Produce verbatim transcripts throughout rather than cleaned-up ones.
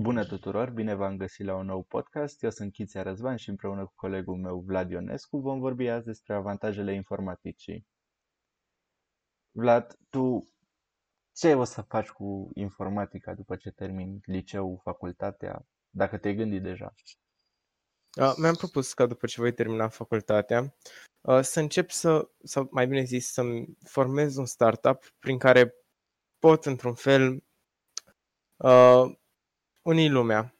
Bună tuturor, bine v-am găsit la un nou podcast. Eu sunt Chițea Răzvan și împreună cu colegul meu Vlad Ionescu vom vorbi azi despre avantajele informaticii. Vlad, tu ce o să faci cu informatica după ce termini liceul, facultatea, dacă te-ai gândit deja? Uh, mi-am propus ca după ce voi termina facultatea uh, să încep să, sau mai bine zis, să-mi formez un startup prin care pot într-un fel uh, uni lumea.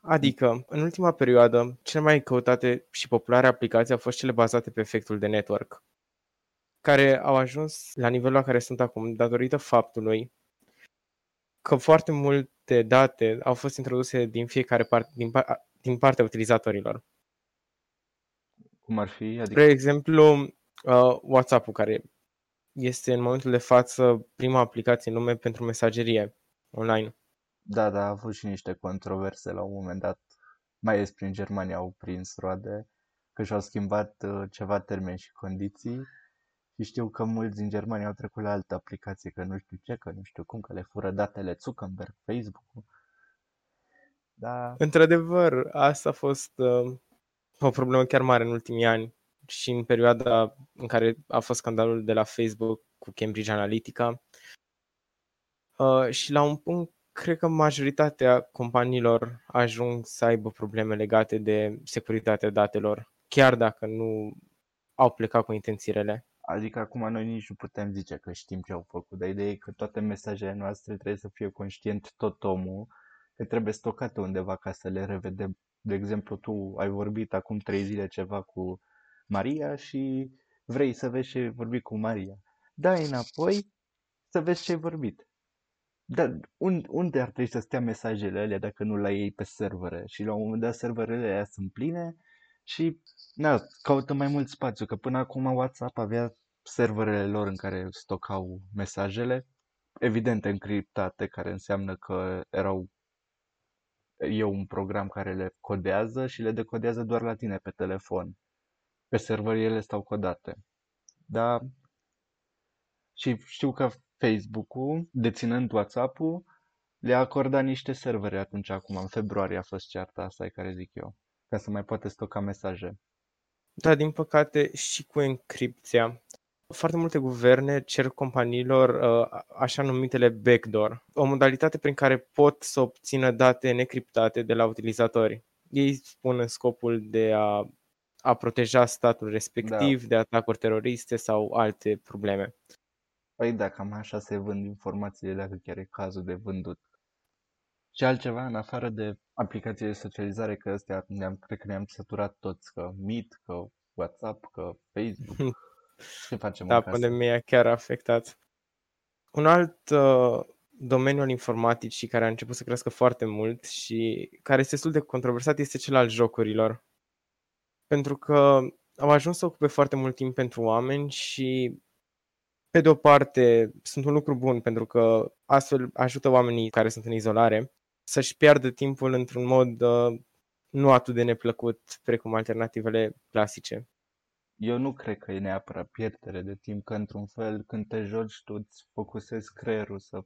Adică, în ultima perioadă, cele mai căutate și populare aplicații au fost cele bazate pe efectul de network, care au ajuns la nivelul la care sunt acum datorită faptului că foarte multe date au fost introduse din fiecare parte, din, din partea utilizatorilor. Cum ar fi? Adică... De exemplu, uh, WhatsApp-ul, care este în momentul de față prima aplicație în lume pentru mesagerie online. Da, da, au fost și niște controverse la un moment dat, mai ales prin Germania au prins roade, că și-au schimbat uh, ceva termeni și condiții. Și știu că mulți din Germania au trecut la altă aplicație, că nu știu ce, că nu știu cum, că le fură datele Zuckerberg, Facebook-ul. Da. Într-adevăr, asta a fost uh, o problemă chiar mare în ultimii ani și în perioada în care a fost scandalul de la Facebook cu Cambridge Analytica. Uh, și la un punct, cred că majoritatea companiilor ajung să aibă probleme legate de securitatea datelor, chiar dacă nu au plecat cu intențiile. Adică acum noi nici nu putem zice că știm ce au făcut, dar ideea e că toate mesajele noastre trebuie să fie conștient tot omul, că trebuie stocate undeva ca să le revedem. De exemplu, tu ai vorbit acum trei zile ceva cu Maria și vrei să vezi ce ai vorbit cu Maria. Dai înapoi să vezi ce ai vorbit. Dar unde ar trebui să stea mesajele alea dacă nu la ei pe servere? Și la un moment dat serverele alea sunt pline și... Da, caută mai mult spațiu, că până acum WhatsApp avea serverele lor în care stocau mesajele, evident încriptate, care înseamnă că erau eu un program care le codează și le decodează doar la tine pe telefon. Pe server ele stau codate. Da. Și știu că Facebook-ul, deținând WhatsApp-ul, le-a acordat niște servere atunci, acum, în februarie a fost cearta asta, care zic eu, ca să mai poate stoca mesaje. Da, din păcate și cu encripția. Foarte multe guverne cer companiilor așa numitele backdoor, o modalitate prin care pot să obțină date necriptate de la utilizatori. Ei spun în scopul de a, a proteja statul respectiv, da, de atacuri teroriste sau alte probleme. Păi da, cam așa se vând informațiile, dacă chiar e cazul de vândut. Și altceva, în afară de aplicațiile de socializare, că astea ne-am, cred că ne-am săturat toți, că Meet, că WhatsApp, că Facebook, ce facem da, în casă? Da, pandemia chiar a afectat. Un alt uh, domeniu al informaticii care a început să crească foarte mult și care este destul de controversat este cel al jocurilor. Pentru că au ajuns să ocupe foarte mult timp pentru oameni și... Pe de o parte, sunt un lucru bun pentru că astfel ajută oamenii care sunt în izolare să-și piardă timpul într-un mod uh, nu atât de neplăcut precum alternativele clasice. Eu nu cred că e neapărat pierdere de timp, că într-un fel când te joci tu îți focusezi creierul să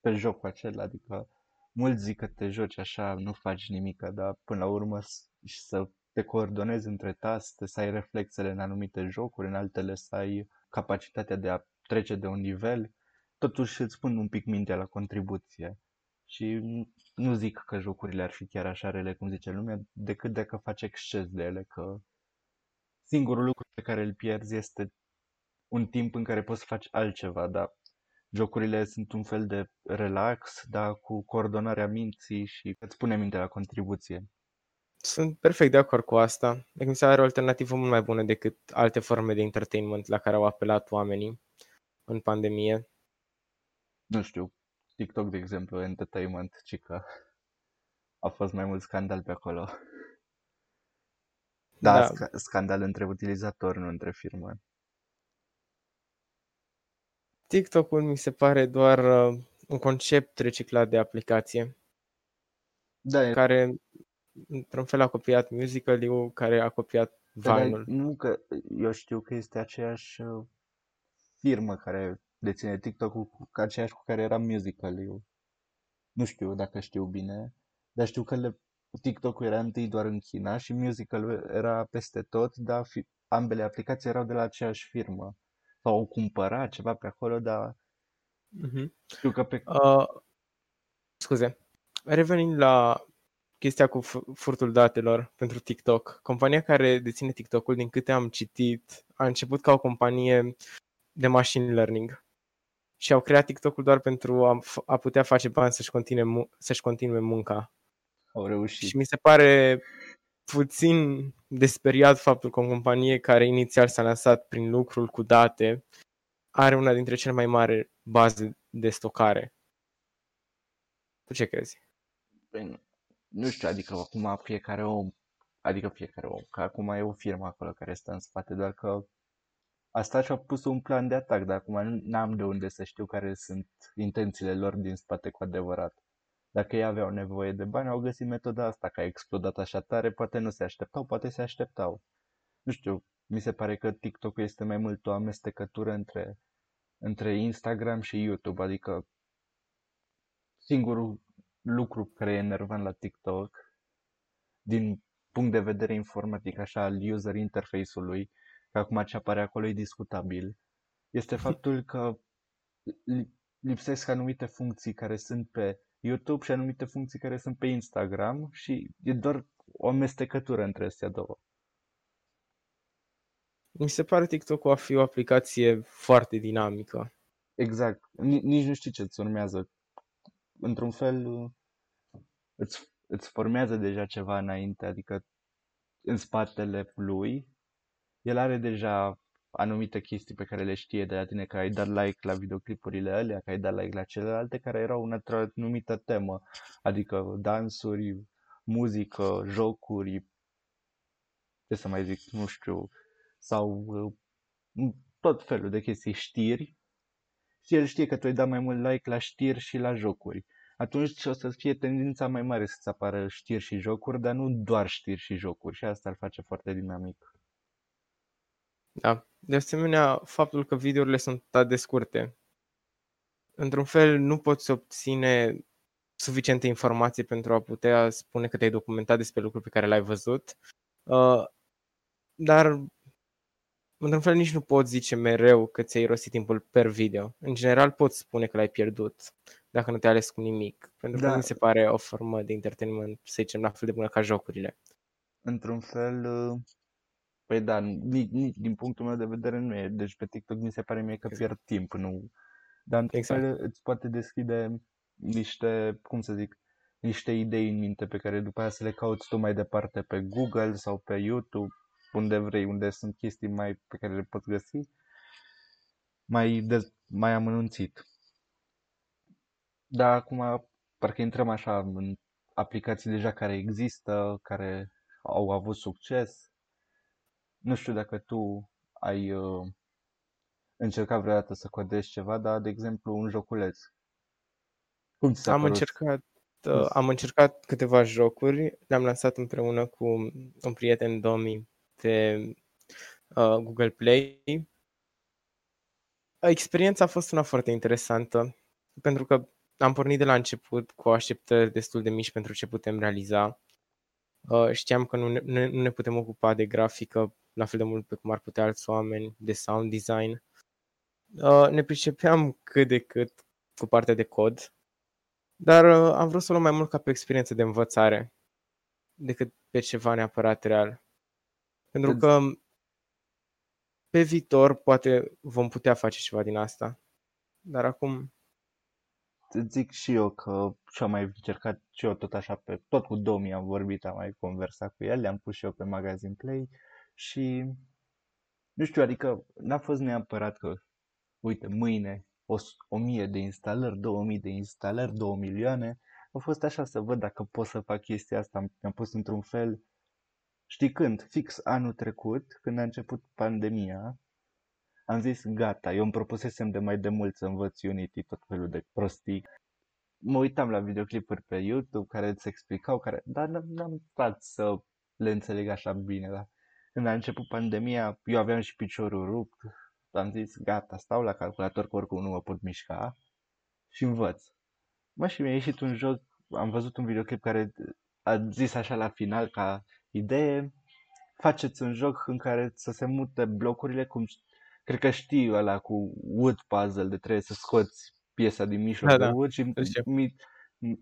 pe jocul acela, adică mulți zic că te joci așa, nu faci nimic, dar până la urmă și să te coordonezi între taste, să ai reflexele în anumite jocuri, în altele să ai capacitatea de a trece de un nivel, totuși îți pun un pic mintea la contribuție. Și nu zic că jocurile ar fi chiar așa rele, cum zice lumea, decât dacă faci exces de ele, că singurul lucru pe care îl pierzi este un timp în care poți să faci altceva, dar jocurile sunt un fel de relax, dar cu coordonarea minții și îți pune mintea la contribuție. Sunt perfect de acord cu asta. Mi se pare o alternativă mult mai bună decât alte forme de entertainment la care au apelat oamenii în pandemie. Nu știu, TikTok, de exemplu, entertainment, ci că a fost mai mult scandal pe acolo. Da, da. Sc- scandal între utilizatori, nu între firme. TikTok-ul mi se pare doar uh, un concept reciclat de aplicație. Da, care... Într-un fel a copiat Musical.ly, care a copiat Vine-ul. Nu că eu știu că este aceeași firmă care deține TikTok-ul, aceeași cu care era Musical.ly. nu știu dacă știu bine, dar știu că le, TikTok-ul era întâi doar în China și Musical era peste tot, dar fi, ambele aplicații erau de la aceeași firmă. Sau o cumpăra ceva pe acolo, dar uh-huh. știu că pe... Uh, scuze, revenind la chestia cu furtul datelor pentru TikTok, compania care deține TikTok-ul, din câte am citit, a început ca o companie de machine learning și au creat TikTok-ul doar pentru a, a putea face bani să-și continue, să-și continue munca. Au reușit. Și mi se pare puțin desperiat faptul că o companie care inițial s-a lansat prin lucrul cu date are una dintre cele mai mari baze de stocare. Tu ce crezi? Bine. Nu știu, adică acum fiecare om, adică fiecare om, că acum e o firmă acolo care stă în spate, doar că asta și-a pus un plan de atac, dar acum n-am de unde să știu care sunt intențiile lor din spate cu adevărat. Dacă ei aveau nevoie de bani, au găsit metoda asta, că a explodat așa tare, poate nu se așteptau, poate se așteptau. Nu știu, mi se pare că TikTok-ul este mai mult o amestecătură între, între Instagram și YouTube, adică singurul lucru care e enervant la TikTok, din punct de vedere informatic, așa, al user interface-ului, că acum ce apare acolo e discutabil, este faptul că lipsesc anumite funcții care sunt pe YouTube și anumite funcții care sunt pe Instagram și e doar o amestecătură între astea două. Mi se pare TikTok-ul a fi o aplicație foarte dinamică. Exact. Nici nu știi ce-ți urmează. Într-un fel îți, îți formează deja ceva înainte, adică în spatele lui, el are deja anumite chestii pe care le știe de la tine, că ai dat like la videoclipurile alea, că ai dat like la celelalte, care erau una anumită temă, adică dansuri, muzică, jocuri, ce să mai zic, nu știu, sau tot felul de chestii, știri. Și el știe că tu ai dat mai mult like la știri și la jocuri. Atunci o să fie tendința mai mare să-ți apară știri și jocuri, dar nu doar știri și jocuri. Și asta îl face foarte dinamic. Da. De asemenea, faptul că videourile sunt atât de scurte. Într-un fel, nu poți obține suficiente informații pentru a putea spune că te-ai documentat despre lucruri pe care l-ai văzut. Uh, dar... Într-un fel nici nu poți zice mereu că ți-ai irosit timpul per video. În general poți spune că l-ai pierdut dacă nu te-ai ales cu nimic. Pentru da. Că mi se pare o formă de entertainment, să zicem, la fel de bună ca jocurile. Într-un fel, păi da, nici, nici, din punctul meu de vedere nu e. Deci pe TikTok mi se pare mie că pierd timp, nu. Dar într-un exact. Fel îți poate deschide niște, cum să zic, niște idei în minte pe care după aia să le cauți tu mai departe pe Google sau pe YouTube. Unde vrei, unde sunt chestii mai pe care le poți găsi, mai, de, mai amănunțit. Dar acum parcă intrăm așa în aplicații deja care există, care au avut succes. Nu știu dacă tu ai uh, încercat vreodată să codezi ceva, dar de exemplu un joculeț. Cum ți s-a Am părut? încercat. Uh, am încercat câteva jocuri, le-am lansat împreună cu un prieten în două mii. Pe uh, Google Play. Experiența a fost una foarte interesantă, pentru că am pornit de la început cu așteptări destul de mici pentru ce putem realiza. Uh, știam că nu ne, nu ne putem ocupa de grafică la fel de mult pe cum ar putea alți oameni, de sound design. Uh, ne pricepeam cât de cât cu partea de cod, dar uh, am vrut să o luăm mai mult ca pe experiență de învățare decât pe ceva neapărat real. Pentru că pe viitor poate vom putea face ceva din asta, dar acum... Îți zic și eu că și-am mai încercat și eu tot așa, pe, tot cu două mii am vorbit, am mai conversat cu el, le-am pus și eu pe Magazine Play și nu știu, adică n-a fost neapărat că, uite, mâine o mie de instalări, două mii de instalări, două milioane, a fost așa să văd dacă pot să fac chestia asta, mi-am pus într-un fel... Știi când? Fix anul trecut, când a început pandemia, am zis gata, eu îmi propusesem de mai de mult să învăț Unity, tot felul de prostii. Mă uitam la videoclipuri pe YouTube care îți explicau, care... dar n-am stat să le înțeleg așa bine. Dar când a început pandemia, eu aveam și piciorul rupt, am zis gata, stau la calculator, că oricum nu mă pot mișca și învăț. Mă, și mi-a ieșit un joc, am văzut un videoclip care a zis așa la final ca idee, faceți un joc în care să se mute blocurile, cum cred că știi ăla cu wood puzzle, de trebuie să scoți piesa din mijloc, da, de da. Wood și mi,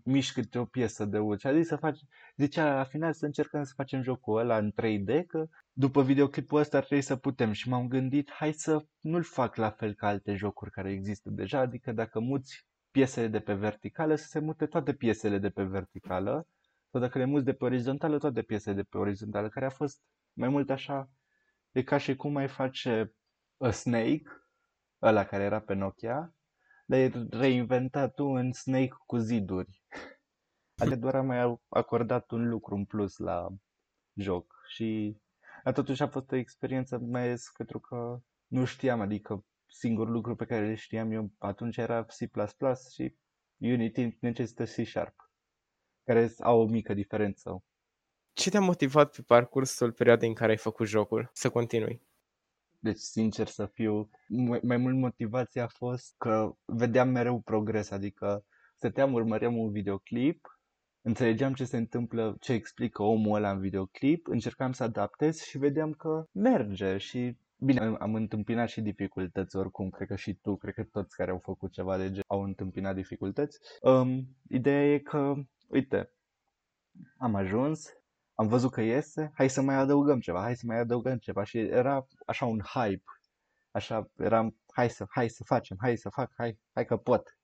mișcă o piesă de wood. Și a zis să faci, zicea la final să încercăm să facem jocul ăla în trei D, că după videoclipul ăsta ar trebui să putem. Și m-am gândit, hai să nu-l fac la fel ca alte jocuri care există deja, adică dacă muți piesele de pe verticală, să se mute toate piesele de pe verticală, sau dacă le muți de pe orizontală, toate piesele de pe orizontală, care a fost mai mult așa, e ca și cum mai face a Snake, ăla care era pe Nokia, le-ai reinventat tu în Snake cu ziduri. Adică doar a mai acordat un lucru în plus la joc și totuși a fost o experiență, mai ales pentru că nu știam, adică singurul lucru pe care le știam eu atunci era C plus plus și Unity necesită C Sharp, care au o mică diferență. Ce te-a motivat pe parcursul perioadei în care ai făcut jocul să continui? Deci, sincer să fiu, mai mult motivația a fost că vedeam mereu progres, adică stăteam, urmăream un videoclip, înțelegeam ce se întâmplă, ce explică omul ăla în videoclip, încercam să adaptez și vedeam că merge și... Bine, am întâmpinat și dificultăți oricum, cred că și tu, cred că toți care au făcut ceva de gen au întâmpinat dificultăți. Um, ideea e că, uite, am ajuns, am văzut că iese, hai să mai adăugăm ceva, hai să mai adăugăm ceva și era așa un hype, așa eram, hai să, hai să facem, hai să fac, hai, hai că pot.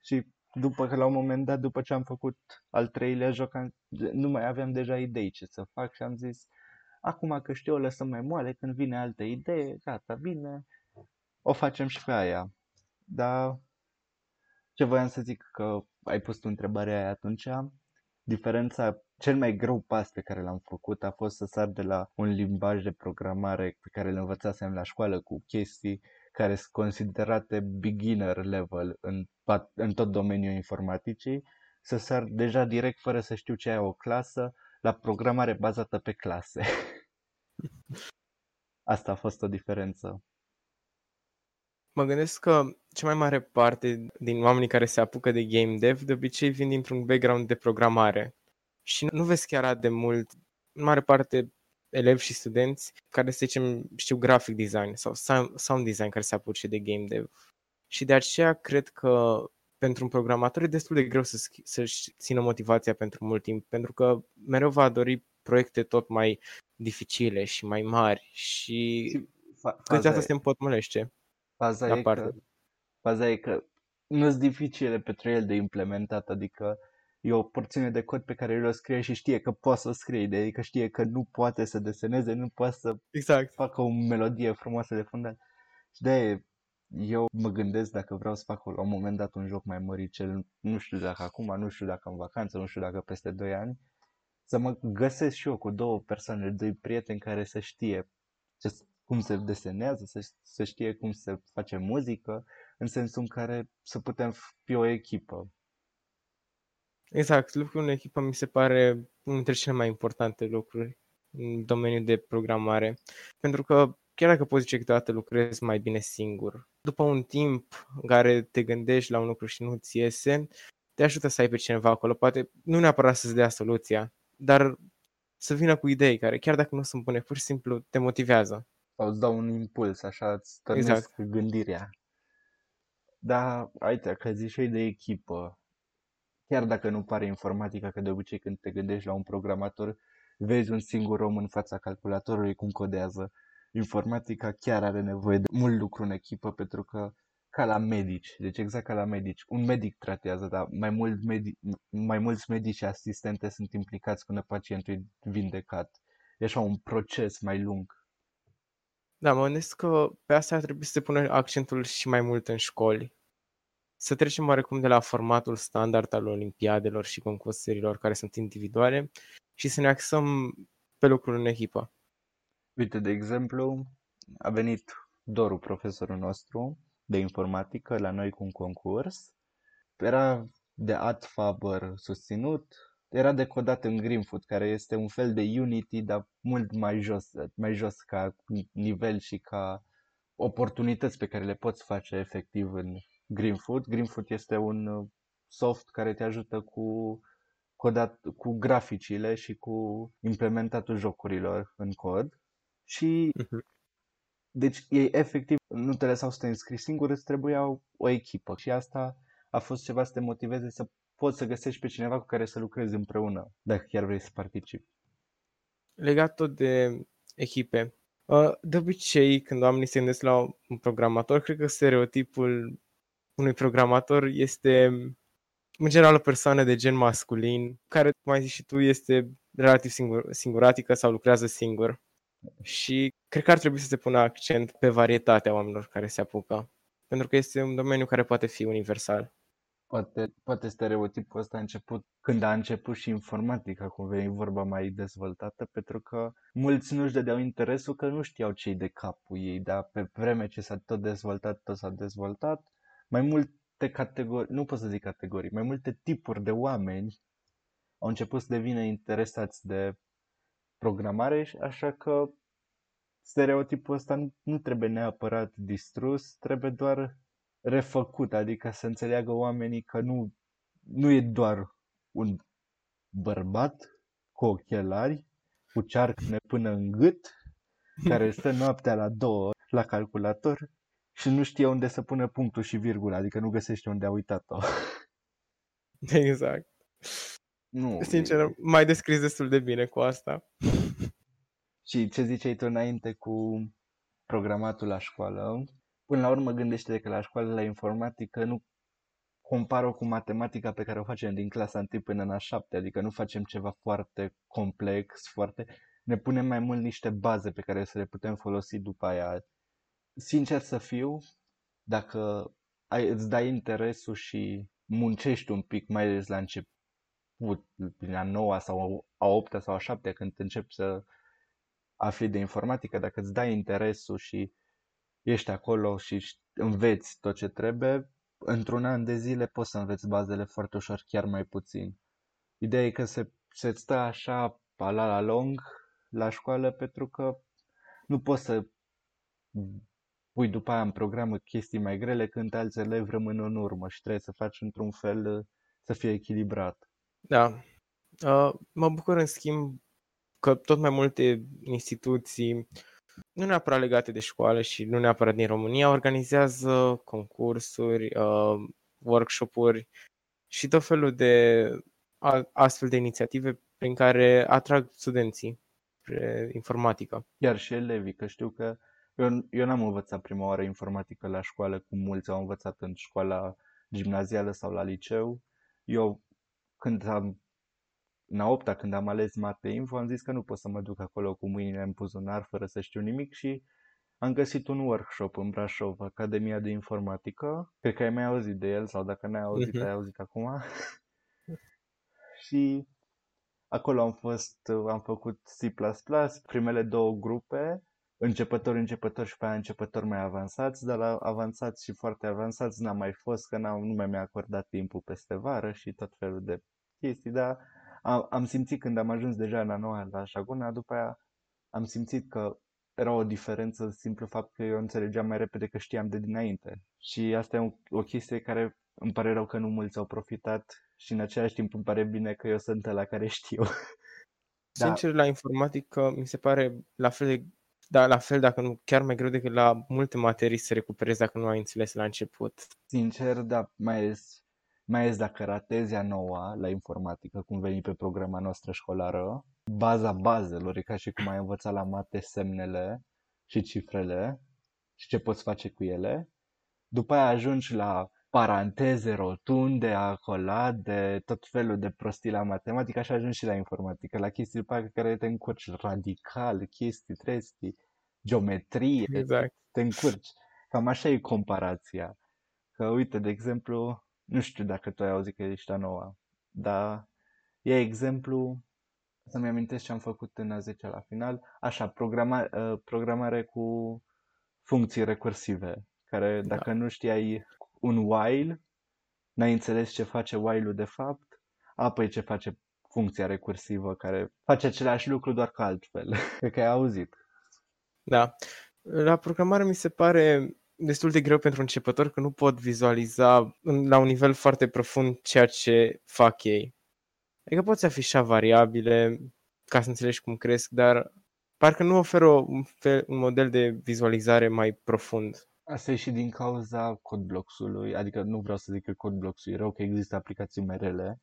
Și după că la un moment dat, după ce am făcut al treilea joc, am, nu mai aveam deja idei ce să fac și am zis... Acum că știu, o lăsăm mai moale, când vine altă idee, gata, bine, o facem și pe aia. Dar ce voiam să zic că ai pus tu întrebarea aia atunci, diferența, cel mai greu pas pe care l-am făcut a fost să sar de la un limbaj de programare pe care îl învățasem la școală cu chestii care sunt considerate beginner level în, în tot domeniul informaticii, să sar deja direct fără să știu ce e o clasă, la programare bazată pe clase. Asta a fost o diferență. Mă gândesc că cea mai mare parte din oamenii care se apucă de game dev de obicei vin dintr-un background de programare. Și nu vezi chiar atât de mult, în mare parte, elevi și studenți care, să zicem, știu graphic design sau sound design care se apuce de game dev. Și de aceea cred că pentru un programator e destul de greu să, să-și țină motivația pentru mult timp, pentru că mereu va dori proiecte tot mai dificile și mai mari și când asta se împotmolește. Faza e, că, faza e că nu sunt dificile pentru el de implementat, adică e o porțiune de cod pe care el o scrie și știe că poate să o scrie, adică știe că nu poate să deseneze, nu poate să exact. Facă o melodie frumoasă de fundal. Și de-aia eu mă gândesc dacă vreau să fac la un moment dat un joc mai măricel, nu știu dacă acum, nu știu dacă în vacanță, nu știu dacă peste doi ani, să mă găsesc și eu cu două persoane, doi prieteni care să știe ce, cum se desenează, să, să știe cum se face muzică, în sensul în care să putem fi o echipă. Exact, lucrul în echipă mi se pare unul dintre cele mai importante lucruri în domeniul de programare, pentru că chiar dacă poți zice câteodată lucrezi mai bine singur, după un timp în care te gândești la un lucru și nu ți iese, te ajută să ai pe cineva acolo, poate nu neapărat să-ți dea soluția, dar să vină cu idei care, chiar dacă nu sunt bune, pur și simplu te motivează. Sau îți dau un impuls, așa îți tărnesc exact. Gândirea. Dar, uite, că zici și de echipă, chiar dacă nu pare informatica, că de obicei când te gândești la un programator, vezi un singur om în fața calculatorului cum codează. Informatica chiar are nevoie de mult lucru în echipă, pentru că ca la medici, deci exact ca la medici, un medic tratează, dar mai, mult medi- mai mulți medici și asistente sunt implicați până pacientul e vindecat. E așa un proces mai lung. Da, mă gândesc că pe asta ar trebui să se pună accentul și mai mult în școli. Să trecem oarecum de la formatul standard al olimpiadelor și concursurilor care sunt individuale și să ne axăm pe lucruri în echipă. Uite, de exemplu, a venit Doru, profesorul nostru de informatică, la noi cu un concurs. Era de Adfaber susținut, era decodat în Greenfoot, care este un fel de Unity, dar mult mai jos, mai jos ca nivel și ca oportunități pe care le poți face efectiv în Greenfoot. Greenfoot este un soft care te ajută cu, codat, cu graficile și cu implementatul jocurilor în cod. Și deci ei efectiv nu te lăsau să te înscrii singur, îți trebuiau o echipă. Și asta a fost ceva să te motiveze să poți să găsești pe cineva cu care să lucrezi împreună, dacă chiar vrei să participi. Legat tot de echipe, de obicei când oamenii se gândesc la un programator, cred că stereotipul unui programator este în general o persoană de gen masculin, care, cum ai zis și tu, este relativ singur, singuratică sau lucrează singur. Și cred că ar trebui să se pună accent pe varietatea oamenilor care se apucă, pentru că este un domeniu care poate fi universal. Poate, poate stereotipul ăsta a început când a început și informatica, cum veni vorba mai dezvoltată, pentru că mulți nu-și dădeau interesul că nu știau ce-i de capul ei, dar pe vreme ce s-a tot dezvoltat, tot s-a dezvoltat, mai multe categorii, nu pot să zic categorii, mai multe tipuri de oameni au început să devină interesați de programare, așa că stereotipul ăsta nu, nu trebuie neapărat distrus, trebuie doar refăcut, adică să înțeleagă oamenii că nu, nu e doar un bărbat cu ochelari, cu cearcne până în gât, care stă noaptea la două la calculator și nu știe unde să pună punctul și virgula, adică nu găsește unde a uitat-o. Exact. Nu, sincer, e... m-ai descris destul de bine cu asta. Și ce ziceai tu înainte cu programatul la școală? Până la urmă gândește că la școală, la informatică, nu comparo cu matematica pe care o facem din clasa întâi până în a șaptea, adică nu facem ceva foarte complex, foarte... ne punem mai mult niște baze pe care să le putem folosi după aia. Sincer să fiu, dacă ai, îți dai interesul și muncești un pic, mai ales la început, prin a noua sau a opta sau a șaptea, când începi să afli de informatică, dacă îți dai interesul și ești acolo și înveți tot ce trebuie, într-un an de zile poți să înveți bazele foarte ușor, chiar mai puțin. Ideea e că se, se stă așa la la lung la școală, pentru că nu poți să pui după aia în programă chestii mai grele când alți elevi rămân în urmă și trebuie să faci într-un fel să fie echilibrat. Da. Uh, mă bucur în schimb că tot mai multe instituții, nu neapărat legate de școală și nu neapărat din România, organizează concursuri, uh, workshop-uri și tot felul de astfel de inițiative prin care atrag studenții spre informatică. Iar și elevii, că știu că eu, eu n-am învățat prima oară informatică la școală, cum mulți au învățat în școala gimnazială sau la liceu. Eu, când am în a opta, când am ales mate-info, am zis că nu pot să mă duc acolo cu mâinile în buzunar fără să știu nimic și am găsit un workshop în Brașov, Academia de Informatică. Cred că ai mai auzit de el sau dacă n-ai auzit, uh-huh. ai auzit acum. Și acolo am fost, am făcut C plus plus, primele două grupe, începători, începători și pe aia începători mai avansați, dar la avansați și foarte avansați n-am mai fost, că n-am, nu mi-a acordat timpul peste vară și tot felul de chestii, dar am simțit când am ajuns deja în a noua la șaguna, după aia am simțit că era o diferență, simplu fapt că eu înțelegeam mai repede că știam de dinainte. Și asta e o chestie care îmi pare rău că nu mulți au profitat și în același timp îmi pare bine că eu sunt ăla care știu. Sincer, da. La informatică mi se pare la fel, de, da, la fel, dacă nu chiar mai greu decât la multe materii să recuperezi dacă nu ai înțeles la început. Sincer, da, mai ales... mai ales dacă ratezi a noua la informatică, cum veni pe programa noastră școlară, baza bazelor e ca și cum ai învățat la mate semnele și cifrele și ce poți face cu ele. După aia ajungi la paranteze rotunde, acola, de tot felul de prostii la matematică, așa ajungi și la informatică, la chestii după aia care te încurci radical, chestii, trestii, geometrie, exact. Te încurci. Cam așa e comparația. Că uite, de exemplu, nu știu dacă tu ai auzit că ești a noua, dar e exemplu, să-mi amintesc ce am făcut în a zecea la final, așa, programa, programare cu funcții recursive, care dacă da. Nu știai un while, n-ai înțeles ce face while-ul de fapt, apoi ce face funcția recursivă, care face același lucru doar că altfel. Cred că ai auzit. Da. La programare mi se pare... destul de greu pentru începător, că nu pot vizualiza la un nivel foarte profund ceea ce fac ei. Adică poți afișa variabile ca să înțelegi cum cresc, dar parcă nu oferă un, fel, un model de vizualizare mai profund. Asta e și din cauza codeblocksului, adică nu vreau să zic că codeblocksul e rău, că există aplicații mai rele.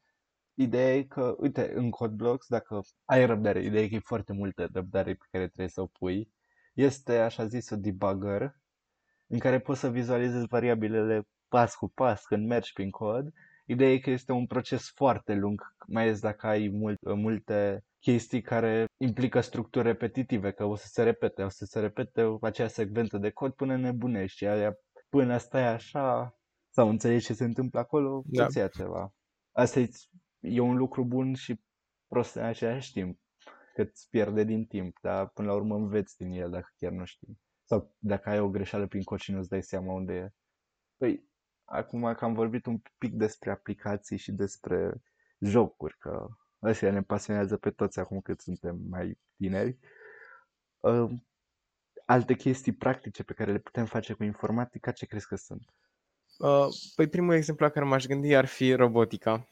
Ideea e că, uite, în Codeblocks, dacă ai răbdare, ideea e că e foarte multă răbdare pe care trebuie să o pui, este așa zis o debugger, în care poți să vizualizezi variabilele pas cu pas când mergi prin cod. Ideea e că este un proces foarte lung, mai ales dacă ai mult, multe chestii care implică structuri repetitive, că o să se repete, o să se repete acea secvență de cod până nebunești, aia, până stai așa sau înțelegi ce se întâmplă acolo, da. Îți ia ceva. Asta e un lucru bun și prost în același timp, că îți pierde din timp, dar până la urmă înveți din el dacă chiar nu știi. Sau dacă ai o greșeală prin cod și nu-ți dai seama unde e. Păi, acum că am vorbit un pic despre aplicații și despre jocuri, că astea ne pasionează pe toți acum cât suntem mai tineri. Alte chestii practice pe care le putem face cu informatica, ce crezi că sunt? Păi primul exemplu la care m-aș gândi ar fi robotica,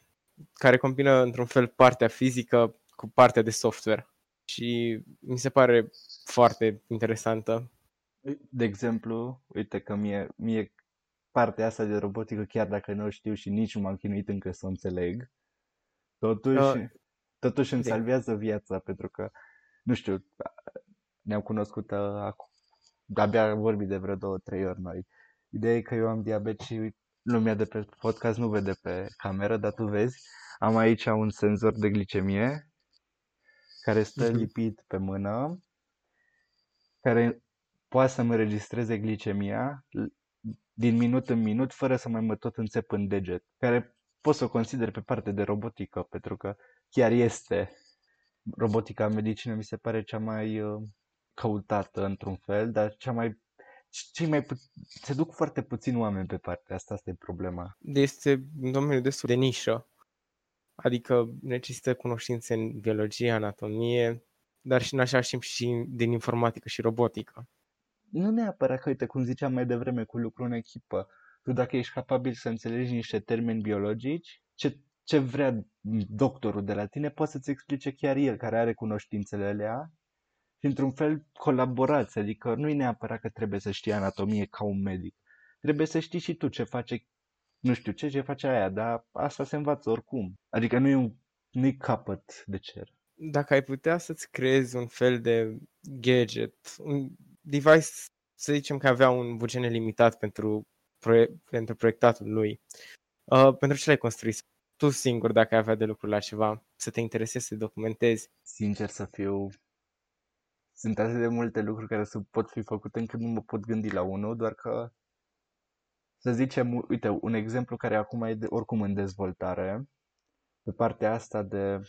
care combină într-un fel partea fizică cu partea de software. Și mi se pare foarte interesantă. De exemplu, uite că mie, mie partea asta de robotică, chiar dacă nu o știu și nici nu m-am chinuit încă să o înțeleg, totuși, uh, totuși îmi salvează viața, pentru că, nu știu, ne-am cunoscut acum, abia am vorbit de vreo două, trei ori noi. Ideea e că eu am diabet și lumea de pe podcast nu vede pe cameră, dar tu vezi, am aici un senzor de glicemie care stă uh-huh. lipit pe mână, care poate să-mi înregistreze glicemia din minut în minut, fără să mai mă tot înțep în deget, care pot să o consider pe parte de robotică, pentru că chiar este. Robotica în medicină mi se pare cea mai căutată într-un fel, dar cea mai, cei mai pu- se duc foarte puțini oameni pe partea asta, asta e problema. Este un domeniu destul de nișă, adică necesită cunoștințe în biologie, anatomie, dar și în același timp și din informatică și robotică. Nu neapărat că, uite, cum ziceam mai devreme cu lucru în echipă, tu dacă ești capabil să înțelegi niște termeni biologici, ce, ce vrea doctorul de la tine poate să-ți explice chiar el, care are cunoștințele alea, și într-un fel colaborați, adică nu e neapărat că trebuie să știi anatomie ca un medic, trebuie să știi și tu ce face, nu știu ce, ce face aia, dar asta se învață oricum, adică nu e un, nu-i capăt de cer. Dacă ai putea să-ți creezi un fel de gadget, un device, să zicem că avea un buget limitat pentru, proiect, pentru proiectatul lui, uh, pentru ce l-ai construit? Tu singur, dacă ai avea de lucru la ceva, să te interesezi, să documentezi? Sincer să fiu, sunt atât de multe lucruri care pot fi făcute încât nu mă pot gândi la unul, doar că, să zicem, uite, un exemplu care acum e de, oricum în dezvoltare, pe partea asta de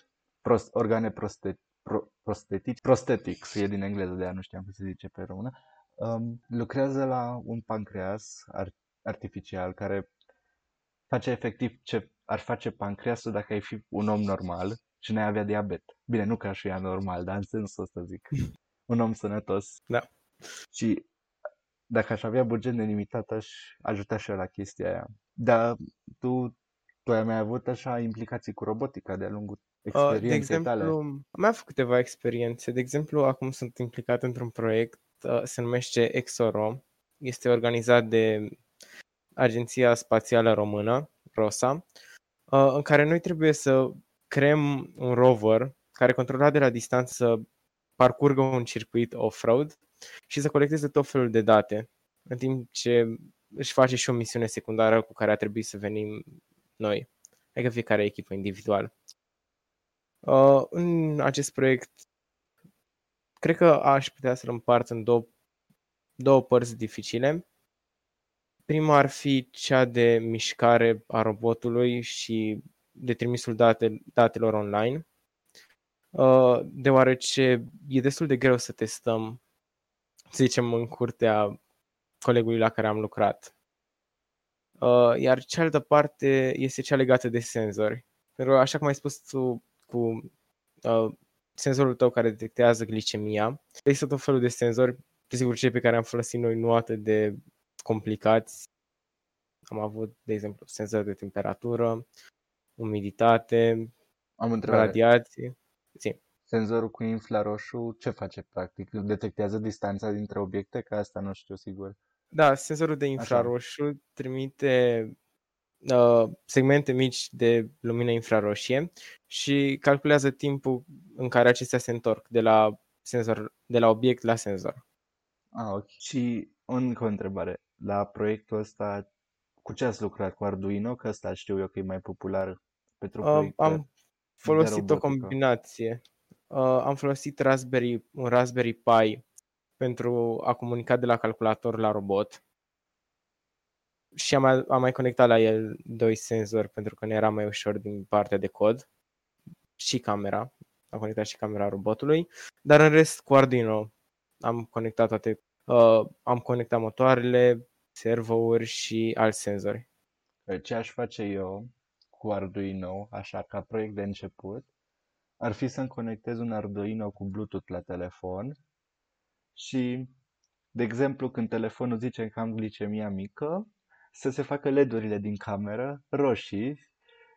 Prost, organe prostet, pro, prostetici, prostetics, e din engleză, de aia nu știam cum se zice pe română, um, lucrează la un pancreas ar, artificial care face efectiv ce ar face pancreasul dacă ai fi un om normal și n-ai avea diabet. Bine, nu că aș fi anormal, dar în sensul ăsta zic, un om sănătos. Da. Și dacă aș avea buget nelimitat, aș ajuta și eu la chestia aia. Dar tu, tu ai mai avut așa implicații cu robotica de-a lungul Uh, de exemplu, am avut câteva experiențe. De exemplu, acum sunt implicat într-un proiect, uh, se numește Exoro. Este organizat de Agenția Spațială Română, ROSA, uh, în care noi trebuie să creăm un rover care, controlat de la distanță, să parcurgă un circuit off-road și să colecteze tot felul de date, în timp ce își face și o misiune secundară cu care a trebuit să venim noi, adică fiecare echipă individual. Uh, în acest proiect cred că aș putea să-l împart în două, două părți dificile. Prima ar fi cea de mișcare a robotului și de trimisul date, datelor online, uh, deoarece e destul de greu să testăm, să zicem, în curtea colegului la care am lucrat. Uh, iar cealaltă parte este cea legată de senzori. Pentru că, așa cum ai spus tu, cu uh, senzorul tău care detectează glicemia. Există tot felul de senzori, sigur cei pe care am folosit noi nu atât de complicați. Am avut, de exemplu, senzor de temperatură, umiditate, am întrebat radiație. Sim. Senzorul cu infraroșu ce face practic? Detectează distanța dintre obiecte? Că asta nu știu sigur. Da, senzorul de infraroșu Așa. trimite uh, segmente mici de lumină infraroșie și calculează timpul în care acestea se întorc de la senzor, de la obiect la senzor. Ah, ok. Și încă o întrebare. La proiectul ăsta, cu ce ați lucrat? Cu Arduino? Că ăsta știu eu că e mai popular pentru proiecte. Uh, am folosit o combinație. Uh, am folosit Raspberry, un Raspberry Pi pentru a comunica de la calculator la robot și am mai, am mai conectat la el doi senzori pentru că ne era mai ușor din partea de cod și camera. Am conectat și camera robotului, dar în rest cu Arduino am conectat toate, uh, am conectat motoarele, servouri și alți senzori. Ce aș face eu cu Arduino, așa ca proiect de început, ar fi să-mi conectez un Arduino cu Bluetooth la telefon și, de exemplu, când telefonul zice că am glicemia mică, să se facă L E D-urile din cameră roșii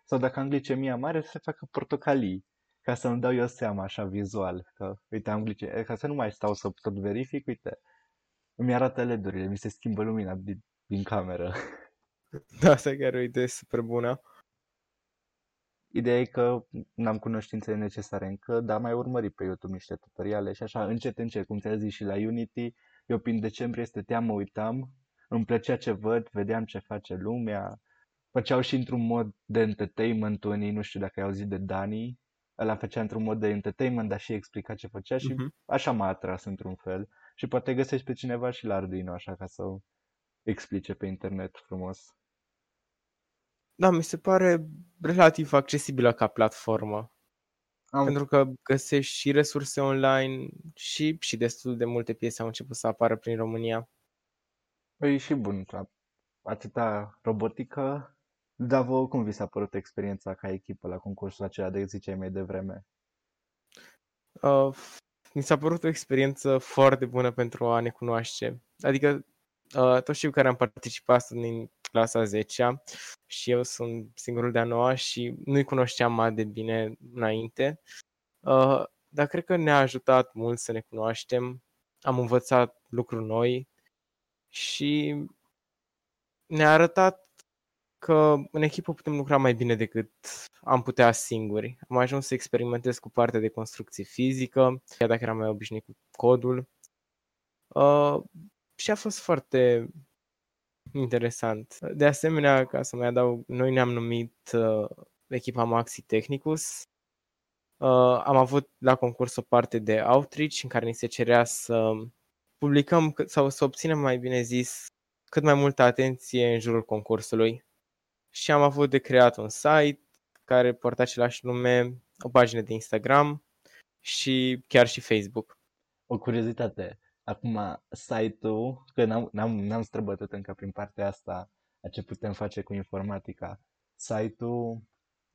sau dacă am glicemia mare să se facă portocalii, ca să-mi dau eu seama așa vizual că, uite, am glicemia, ca să nu mai stau să tot verific, uite, îmi arată L E D-urile, mi se schimbă lumina din, din cameră. Da, asta chiar o idee super bună. Ideea e că n-am cunoștințele necesare încă, dar mai urmări pe YouTube niște tutoriale și așa, încet, încet, cum ți-a zis și la Unity, eu prin decembrie stăteam, mă uitam, îmi plăcea ce văd, vedeam ce face lumea, făceau și într-un mod de entertainment unii, nu știu dacă ai auzit de Dani, ăla făcea într-un mod de entertainment, dar și explica ce făcea și uh-huh. așa m-a atras într-un fel și poate găsești pe cineva și la Arduino, așa, ca să explice pe internet frumos. Da, mi se pare relativ accesibilă ca platformă, Am... pentru că găsești și resurse online și, și destul de multe piese au început să apară prin România. Păi și bun, atâta robotică, dar vă cum vi s-a părut experiența ca echipă la concursul acela de ziceai mai devreme? Uh, mi s-a părut o experiență foarte bună pentru a ne cunoaște, adică uh, toți cei care am participat din clasa zecea și eu sunt singurul de-a noua și nu-i cunoșteam mai de bine înainte, uh, dar cred că ne-a ajutat mult să ne cunoaștem, am învățat lucruri noi și ne-a arătat că în echipă putem lucra mai bine decât am putea singuri. Am ajuns să experimentez cu partea de construcție fizică, chiar dacă eram mai obișnuit cu codul, uh, și a fost foarte... interesant. De asemenea, ca să mai adaug, noi ne-am numit uh, echipa Maxi Technicus. Uh, am avut la concurs o parte de outreach în care ni se cerea să publicăm sau să obținem, mai bine zis, cât mai multă atenție în jurul concursului. Și am avut de creat un site care poartă același nume, o pagină de Instagram și chiar și Facebook. O curiozitate. Acum, site-ul, că n-am, n-am, n-am străbătut încă prin partea asta a ce putem face cu informatica. Site-ul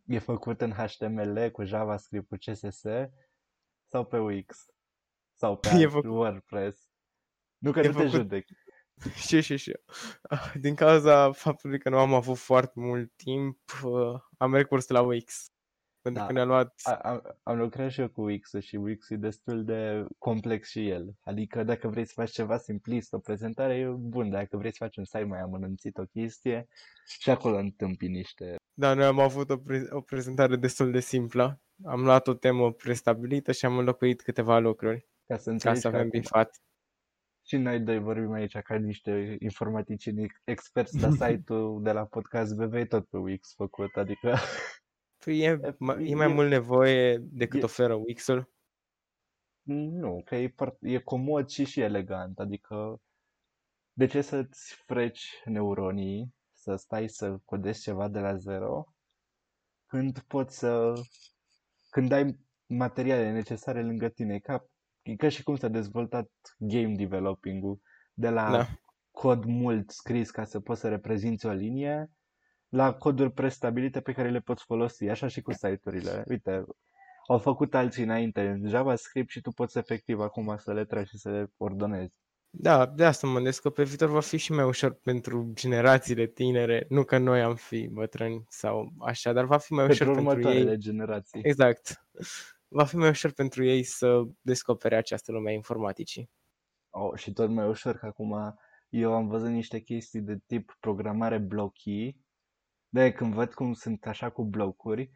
e făcut în H T M L, cu JavaScript, cu C S S sau pe Wix? Sau pe alt, făcut... WordPress? Nu că e nu făcut... te judec. Și, și, și. Din cauza faptului că nu am avut foarte mult timp, am recurs la Wix. Pentru da. că ne-a luat... Am, am lucrat și eu cu Wix-ul și Wix e destul de complex și el. Adică dacă vrei să faci ceva simplist, o prezentare e bun, dacă vrei să faci un site mai amănunțit, o chestie, și acolo întâmpi niște... Da, noi am avut o, pre- o prezentare destul de simplă. Am luat o temă prestabilită și am înlocuit câteva lucruri. Ca să înțelegi ca să avem bifat. Și noi doi vorbim aici ca niște informaticieni experți, dar site-ul de la podcast B V e tot pe Wix făcut, adică... Păi e, e mai e, mult nevoie decât e, oferă Wix-ul? Nu, că e, e comod și și elegant, adică de ce să-ți freci neuronii, să stai să codezi ceva de la zero, când poți să, când ai materiale necesare lângă tine, ca, ca și cum s-a dezvoltat game developing-ul, de la da. cod mult scris ca să poți să reprezinți o linie, la coduri prestabilite pe care le poți folosi, așa și cu site-urile. Uite, au făcut alții înainte în JavaScript și tu poți efectiv acum să le tragi și să le ordonezi. Da, de asta mă gândesc că pe viitor va fi și mai ușor pentru generațiile tinere, nu că noi am fi bătrâni sau așa, dar va fi mai ușor pentru, pentru ei. Generații. Exact. Va fi mai ușor pentru ei să descopere această lume a informaticii. Oh, și tot mai ușor că acum eu am văzut niște chestii de tip programare blochy. De când văd cum sunt așa cu blocuri,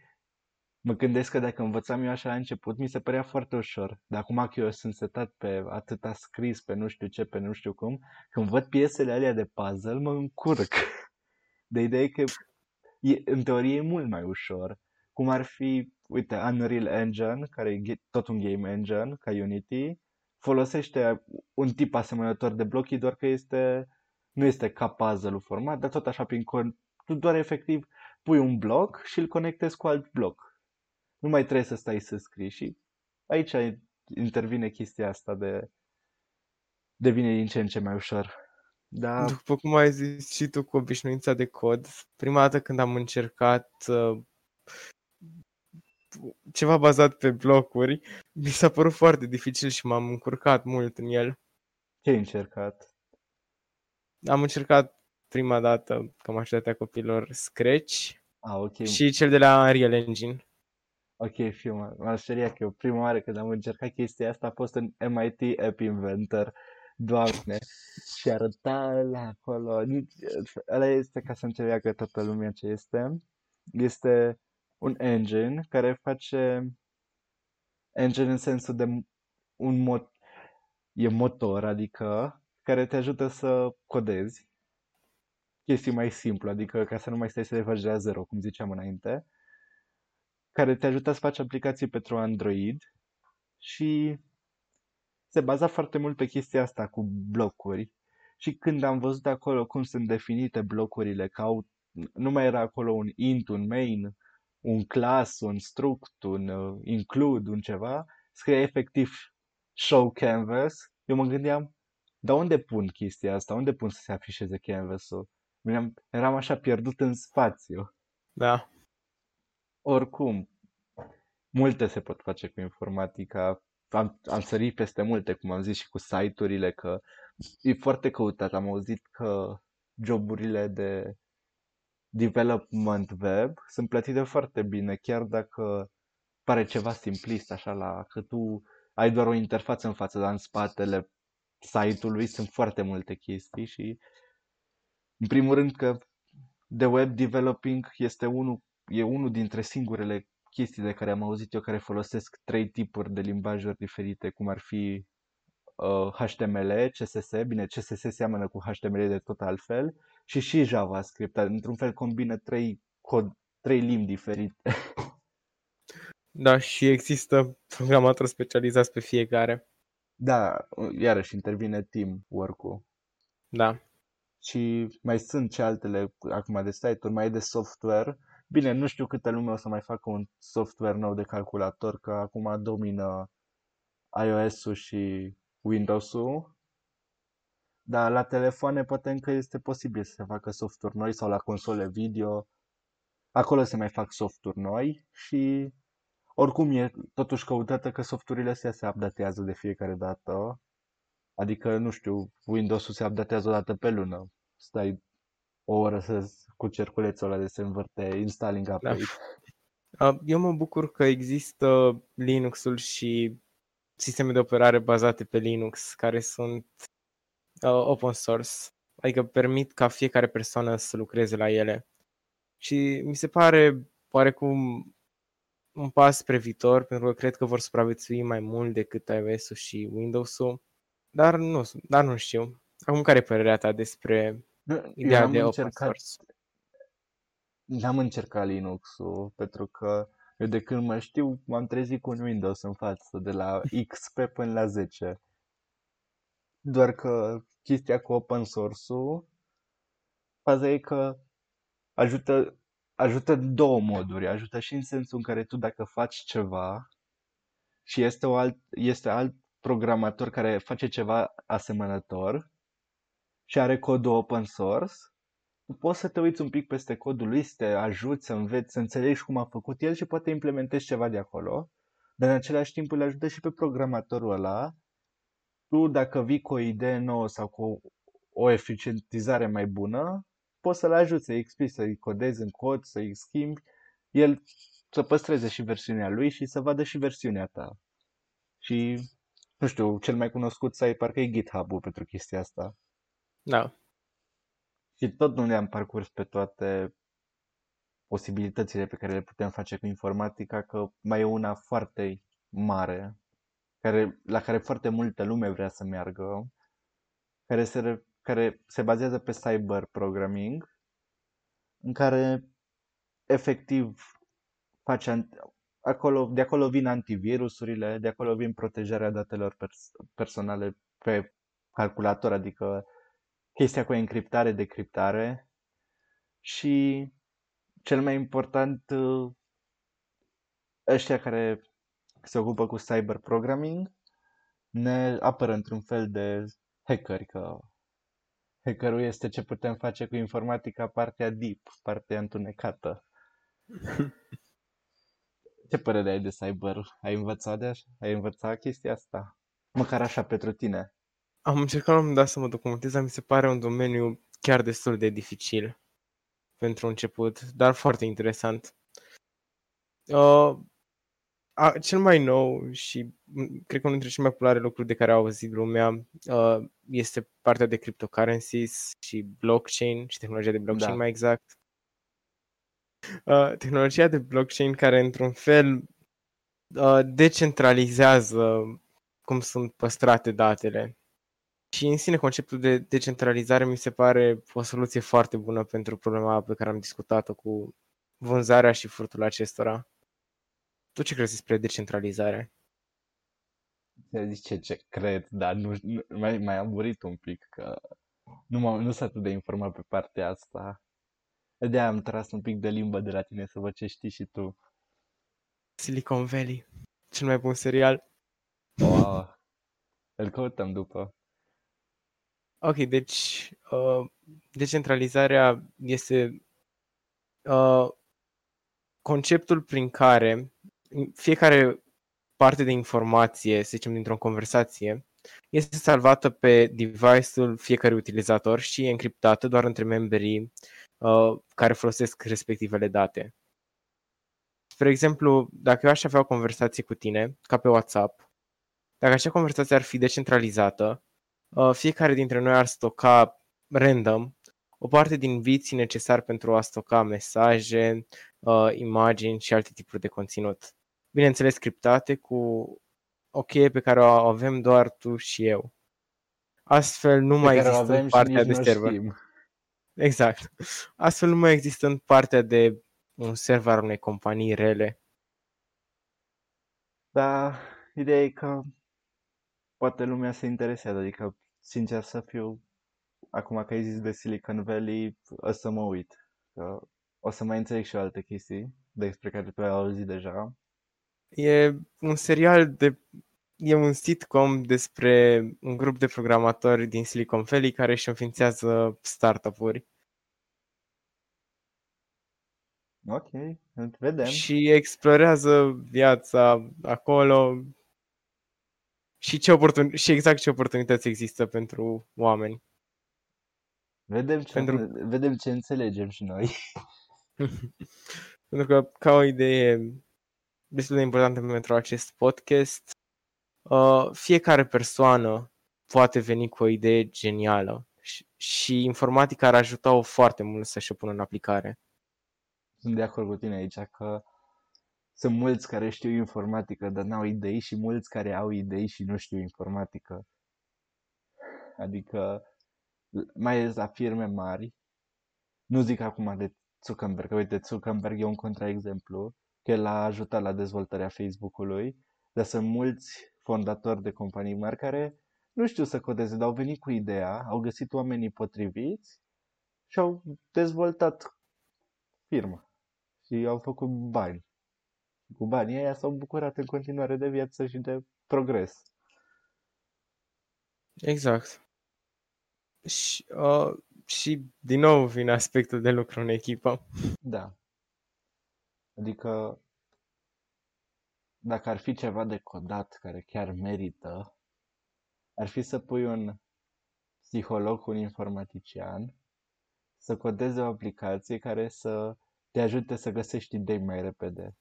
mă gândesc că dacă învățam eu așa la început, mi se părea foarte ușor. Dar acum că eu sunt setat pe atâta scris, pe nu știu ce, pe nu știu cum, când văd piesele alea de puzzle, mă încurc. De ideea e că, e, în teorie, e mult mai ușor. Cum ar fi, uite, Unreal Engine, care e tot un game engine, ca Unity, folosește un tip asemănător de blochi, doar că este, nu este ca puzzle-ul format, dar tot așa prin con- tu doar efectiv pui un bloc și îl conectezi cu alt bloc. Nu mai trebuie să stai să scrii și aici intervine chestia asta de devine din ce în ce mai ușor. Da. După cum ai zis și tu cu obișnuința de cod, prima dată când am încercat uh, ceva bazat pe blocuri, mi s-a părut foarte dificil și m-am încurcat mult în el. Ce ai încercat? Am încercat prima dată, ca majoritatea copilor, Scratch ah, okay. și cel de la Unreal Engine. Ok, fiu, m-am șeriat că eu prima oară când am încercat chestia asta a fost în M I T App Inventor. Doamne, și arăta la acolo. Ăla este, ca să înțeleagă toată lumea ce este, este un engine care face engine în sensul de un mot- e motor, adică care te ajută să codezi chestii mai simple, adică ca să nu mai stai să le faci de la zero, cum ziceam înainte, care te ajută să faci aplicații pentru Android și se baza foarte mult pe chestia asta cu blocuri. Și când am văzut acolo cum sunt definite blocurile, că au, nu mai era acolo un int, un main, un class, un struct, un include, un ceva, scrie efectiv show canvas, eu mă gândeam, dar unde pun chestia asta? Unde pun să se afișeze canvas-ul? Eram așa pierdut în spațiu. Da. Oricum, multe se pot face cu informatica, am, am sărit peste multe, cum am zis și cu site-urile, că e foarte căutat. Am auzit că joburile de development web sunt plătite foarte bine, chiar dacă pare ceva simplist, așa, la că tu ai doar o interfață în față, dar în spatele site-ului sunt foarte multe chestii și, în primul rând, că de web developing este unul E unul dintre singurele chestii de care am auzit eu care folosesc trei tipuri de limbajuri diferite, cum ar fi uh, H T M L, C S S, bine, C S S seamănă cu H T M L de tot altfel, și și JavaScript, într-un fel combină trei, cod, trei limbi diferite. Da, și există programatori specializați pe fiecare. Da, iarăși intervine teamwork-ul. Da. Și mai sunt și altele, acum de site-uri, mai e de software. Bine, nu știu câtă lume o să mai facă un software nou de calculator, că acum domină iOS-ul și Windows-ul, dar la telefoane poate încă este posibil să se facă softuri noi sau la console video, acolo se mai fac softuri noi și oricum e totuși căutată că softurile astea se updatează de fiecare dată, adică, nu știu, Windows-ul se updatează o dată pe lună, stai o oră să cu cerculețul ăla de se învârte, installing update. Da. Eu mă bucur că există Linux-ul și sisteme de operare bazate pe Linux, care sunt open source, adică permit ca fiecare persoană să lucreze la ele. Și mi se pare oarecum un pas spre viitor, pentru că cred că vor supraviețui mai mult decât iOS-ul și Windows-ul, dar nu, dar nu știu. Acum, care e părerea ta despre ideea de open source? N-am încercat Linux-ul, pentru că eu de când mă știu m-am trezit cu un Windows în față, de la X P până la zece. Doar că chestia cu open source-ul, faza e că ajută, ajută două moduri. Ajută și în sensul în care tu, dacă faci ceva și este, o alt, este alt programator care face ceva asemănător și are codul open source, poți să te uiți un pic peste codul lui, să te ajuți, să înveți, să înțelegi cum a făcut el și poate implementezi ceva de acolo, dar în același timp îl ajută și pe programatorul ăla tu dacă vii cu o idee nouă sau cu o eficientizare mai bună, poți să-l ajuți, să-i explici, să-i codezi în cod, să-i schimbi, el să păstreze și versiunea lui și să vadă și versiunea ta. Și, nu știu, cel mai cunoscut site parcă e GitHub-ul pentru chestia asta. Da. Și tot nu ne-am parcurs pe toate posibilitățile pe care le putem face cu informatica, că mai e una foarte mare, care, la care foarte multă lume vrea să meargă, care se, care se bazează pe cyber programming, în care efectiv face, acolo, de acolo vin antivirusurile, de acolo vin protejarea datelor pers- personale pe calculator, adică chestia cu encriptare, decriptare și cel mai important, ăștia care se ocupă cu cyber programming ne apără într-un fel de hacker, că hackerul este ce putem face cu informatica, partea deep, partea întunecată. Ce părere ai de cyber? Ai învățat de așa? Ai învățat chestia asta? Măcar așa pentru tine. Am încercat la un dat să mă documentez, dar mi se pare un domeniu chiar destul de dificil pentru început, dar foarte interesant. Uh, a, cel mai nou și cred că unul dintre cele mai populare lucruri de care au auzit lumea uh, este partea de cryptocurrencies și blockchain și tehnologia de blockchain, da. Mai exact. Uh, tehnologia de blockchain care într-un fel uh, decentralizează cum sunt păstrate datele. Și în sine conceptul de decentralizare mi se pare o soluție foarte bună pentru problema pe care am discutat-o cu vânzarea și furtul acestora. Tu ce crezi despre decentralizare? Zice ce cred, dar nu, nu, mai, mai am murit un pic, că nu, nu s-a atât de informat pe partea asta. De-aia am tras un pic de limbă de la tine să văd ce știi și tu. Silicon Valley, cel mai bun serial. Wow, îl căutăm după. Ok, deci uh, decentralizarea este uh, conceptul prin care fiecare parte de informație, să zicem dintr-o conversație, este salvată pe device-ul fiecărui utilizator și encriptată doar între membrii uh, care folosesc respectivele date. Spre exemplu, dacă eu aș avea o conversație cu tine, ca pe WhatsApp, dacă acea conversație ar fi decentralizată, fiecare dintre noi ar stoca random o parte din biții necesar pentru a stoca mesaje, imagini și alte tipuri de conținut. Bineînțeles, criptate cu o cheie pe care o avem doar tu și eu. Astfel nu mai există în partea de server. Exact. Astfel nu mai există în partea de un server unei companii rele. Da, ideea e că poate lumea se interesează, adică, sincer să fiu, acum că ai zis de Silicon Valley, o să mă uit. O să mai înțeleg și alte chestii despre care tu ai auzit deja. E un serial, de, e un sitcom despre un grup de programatori din Silicon Valley care își înființează startup-uri. Ok, vedem. Și explorează viața acolo. Și, ce oportun- și exact ce oportunități există pentru oameni. Vedem ce, pentru... vedem ce înțelegem și noi. Pentru că, ca o idee destul de importantă pentru acest podcast, uh, fiecare persoană poate veni cu o idee genială și, și informatica ar ajuta-o foarte mult să-și o pună în aplicare. Sunt de acord cu tine aici că sunt mulți care știu informatică, dar n-au idei și mulți care au idei și nu știu informatică. Adică, mai ales la firme mari, nu zic acum de Zuckerberg, că uite, Zuckerberg e un contraexemplu, că el a ajutat la dezvoltarea Facebook-ului, dar sunt mulți fondatori de companii mari care nu știu să codeze, dar au venit cu ideea, au găsit oamenii potriviți și au dezvoltat firma și au făcut bani. Cu banii aia s-au bucurat în continuare de viață și de progres. Exact. Și, uh, și din nou vine aspectul de lucru în echipă. Da. Adică dacă ar fi ceva de codat care chiar merită, ar fi să pui un psiholog, un informatician, să codeze o aplicație care să te ajute să găsești idei mai repede.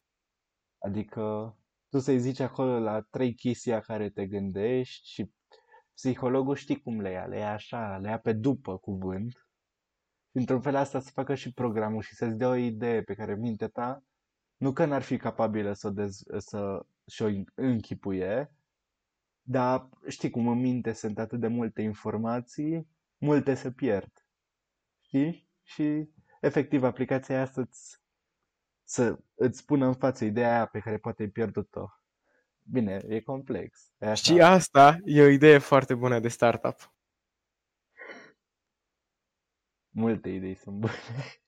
Adică tu să-i zici acolo la trei chestii la care te gândești și psihologul știi cum le ia, le ia așa, le ia pe după cuvânt. Într-un fel asta să facă și programul și să-ți dea o idee pe care mintea ta nu că n-ar fi capabilă să, dez- să și-o închipuie, dar știi cum în minte sunt atât de multe informații, multe se pierd. Știi? Și efectiv aplicația aia să-ți, să îți pună în față ideea aia pe care poate ai pierdut-o. Bine, e complex. E așa. Și asta e o idee foarte bună de startup. Multe idei sunt bune,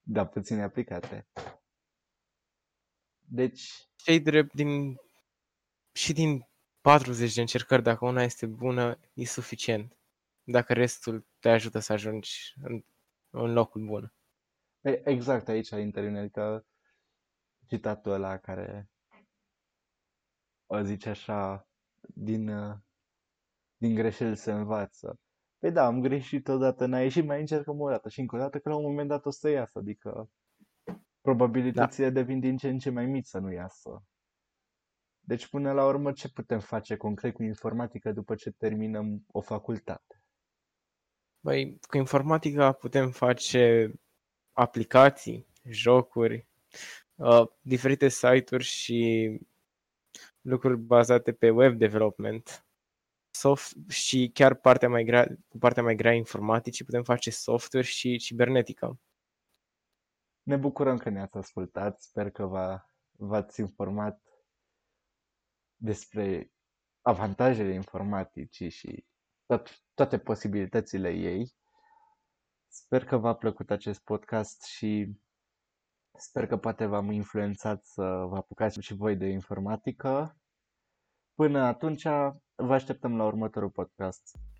dar puține aplicate. Deci... Cei drept din... și din patruzeci de încercări, dacă una este bună, e suficient. Dacă restul te ajută să ajungi în, în locul bun. Exact, aici intervine, adică citatul ăla care o zice așa, din, din greșeli se învață. Păi da, am greșit odată, n-a ieșit, mai încercăm o dată și încă o dată, că la un moment dat o să iasă, adică probabilitățile da. devin din ce în ce mai mici să nu iasă. Deci până la urmă ce putem face concret cu informatică după ce terminăm o facultate? Băi, cu informatica putem face aplicații, jocuri, uh, diferite site-uri și lucruri bazate pe web development. Soft și chiar partea mai grea, cu partea mai grea informaticii putem face software și cibernetică. Ne bucurăm că ne-ați ascultat, sper că v-a, v-ați informat despre avantajele informaticii și tot, toate posibilitățile ei. Sper că v-a plăcut acest podcast și sper că poate v-am influențat să vă apucați și voi de informatică. Până atunci, vă așteptăm la următorul podcast.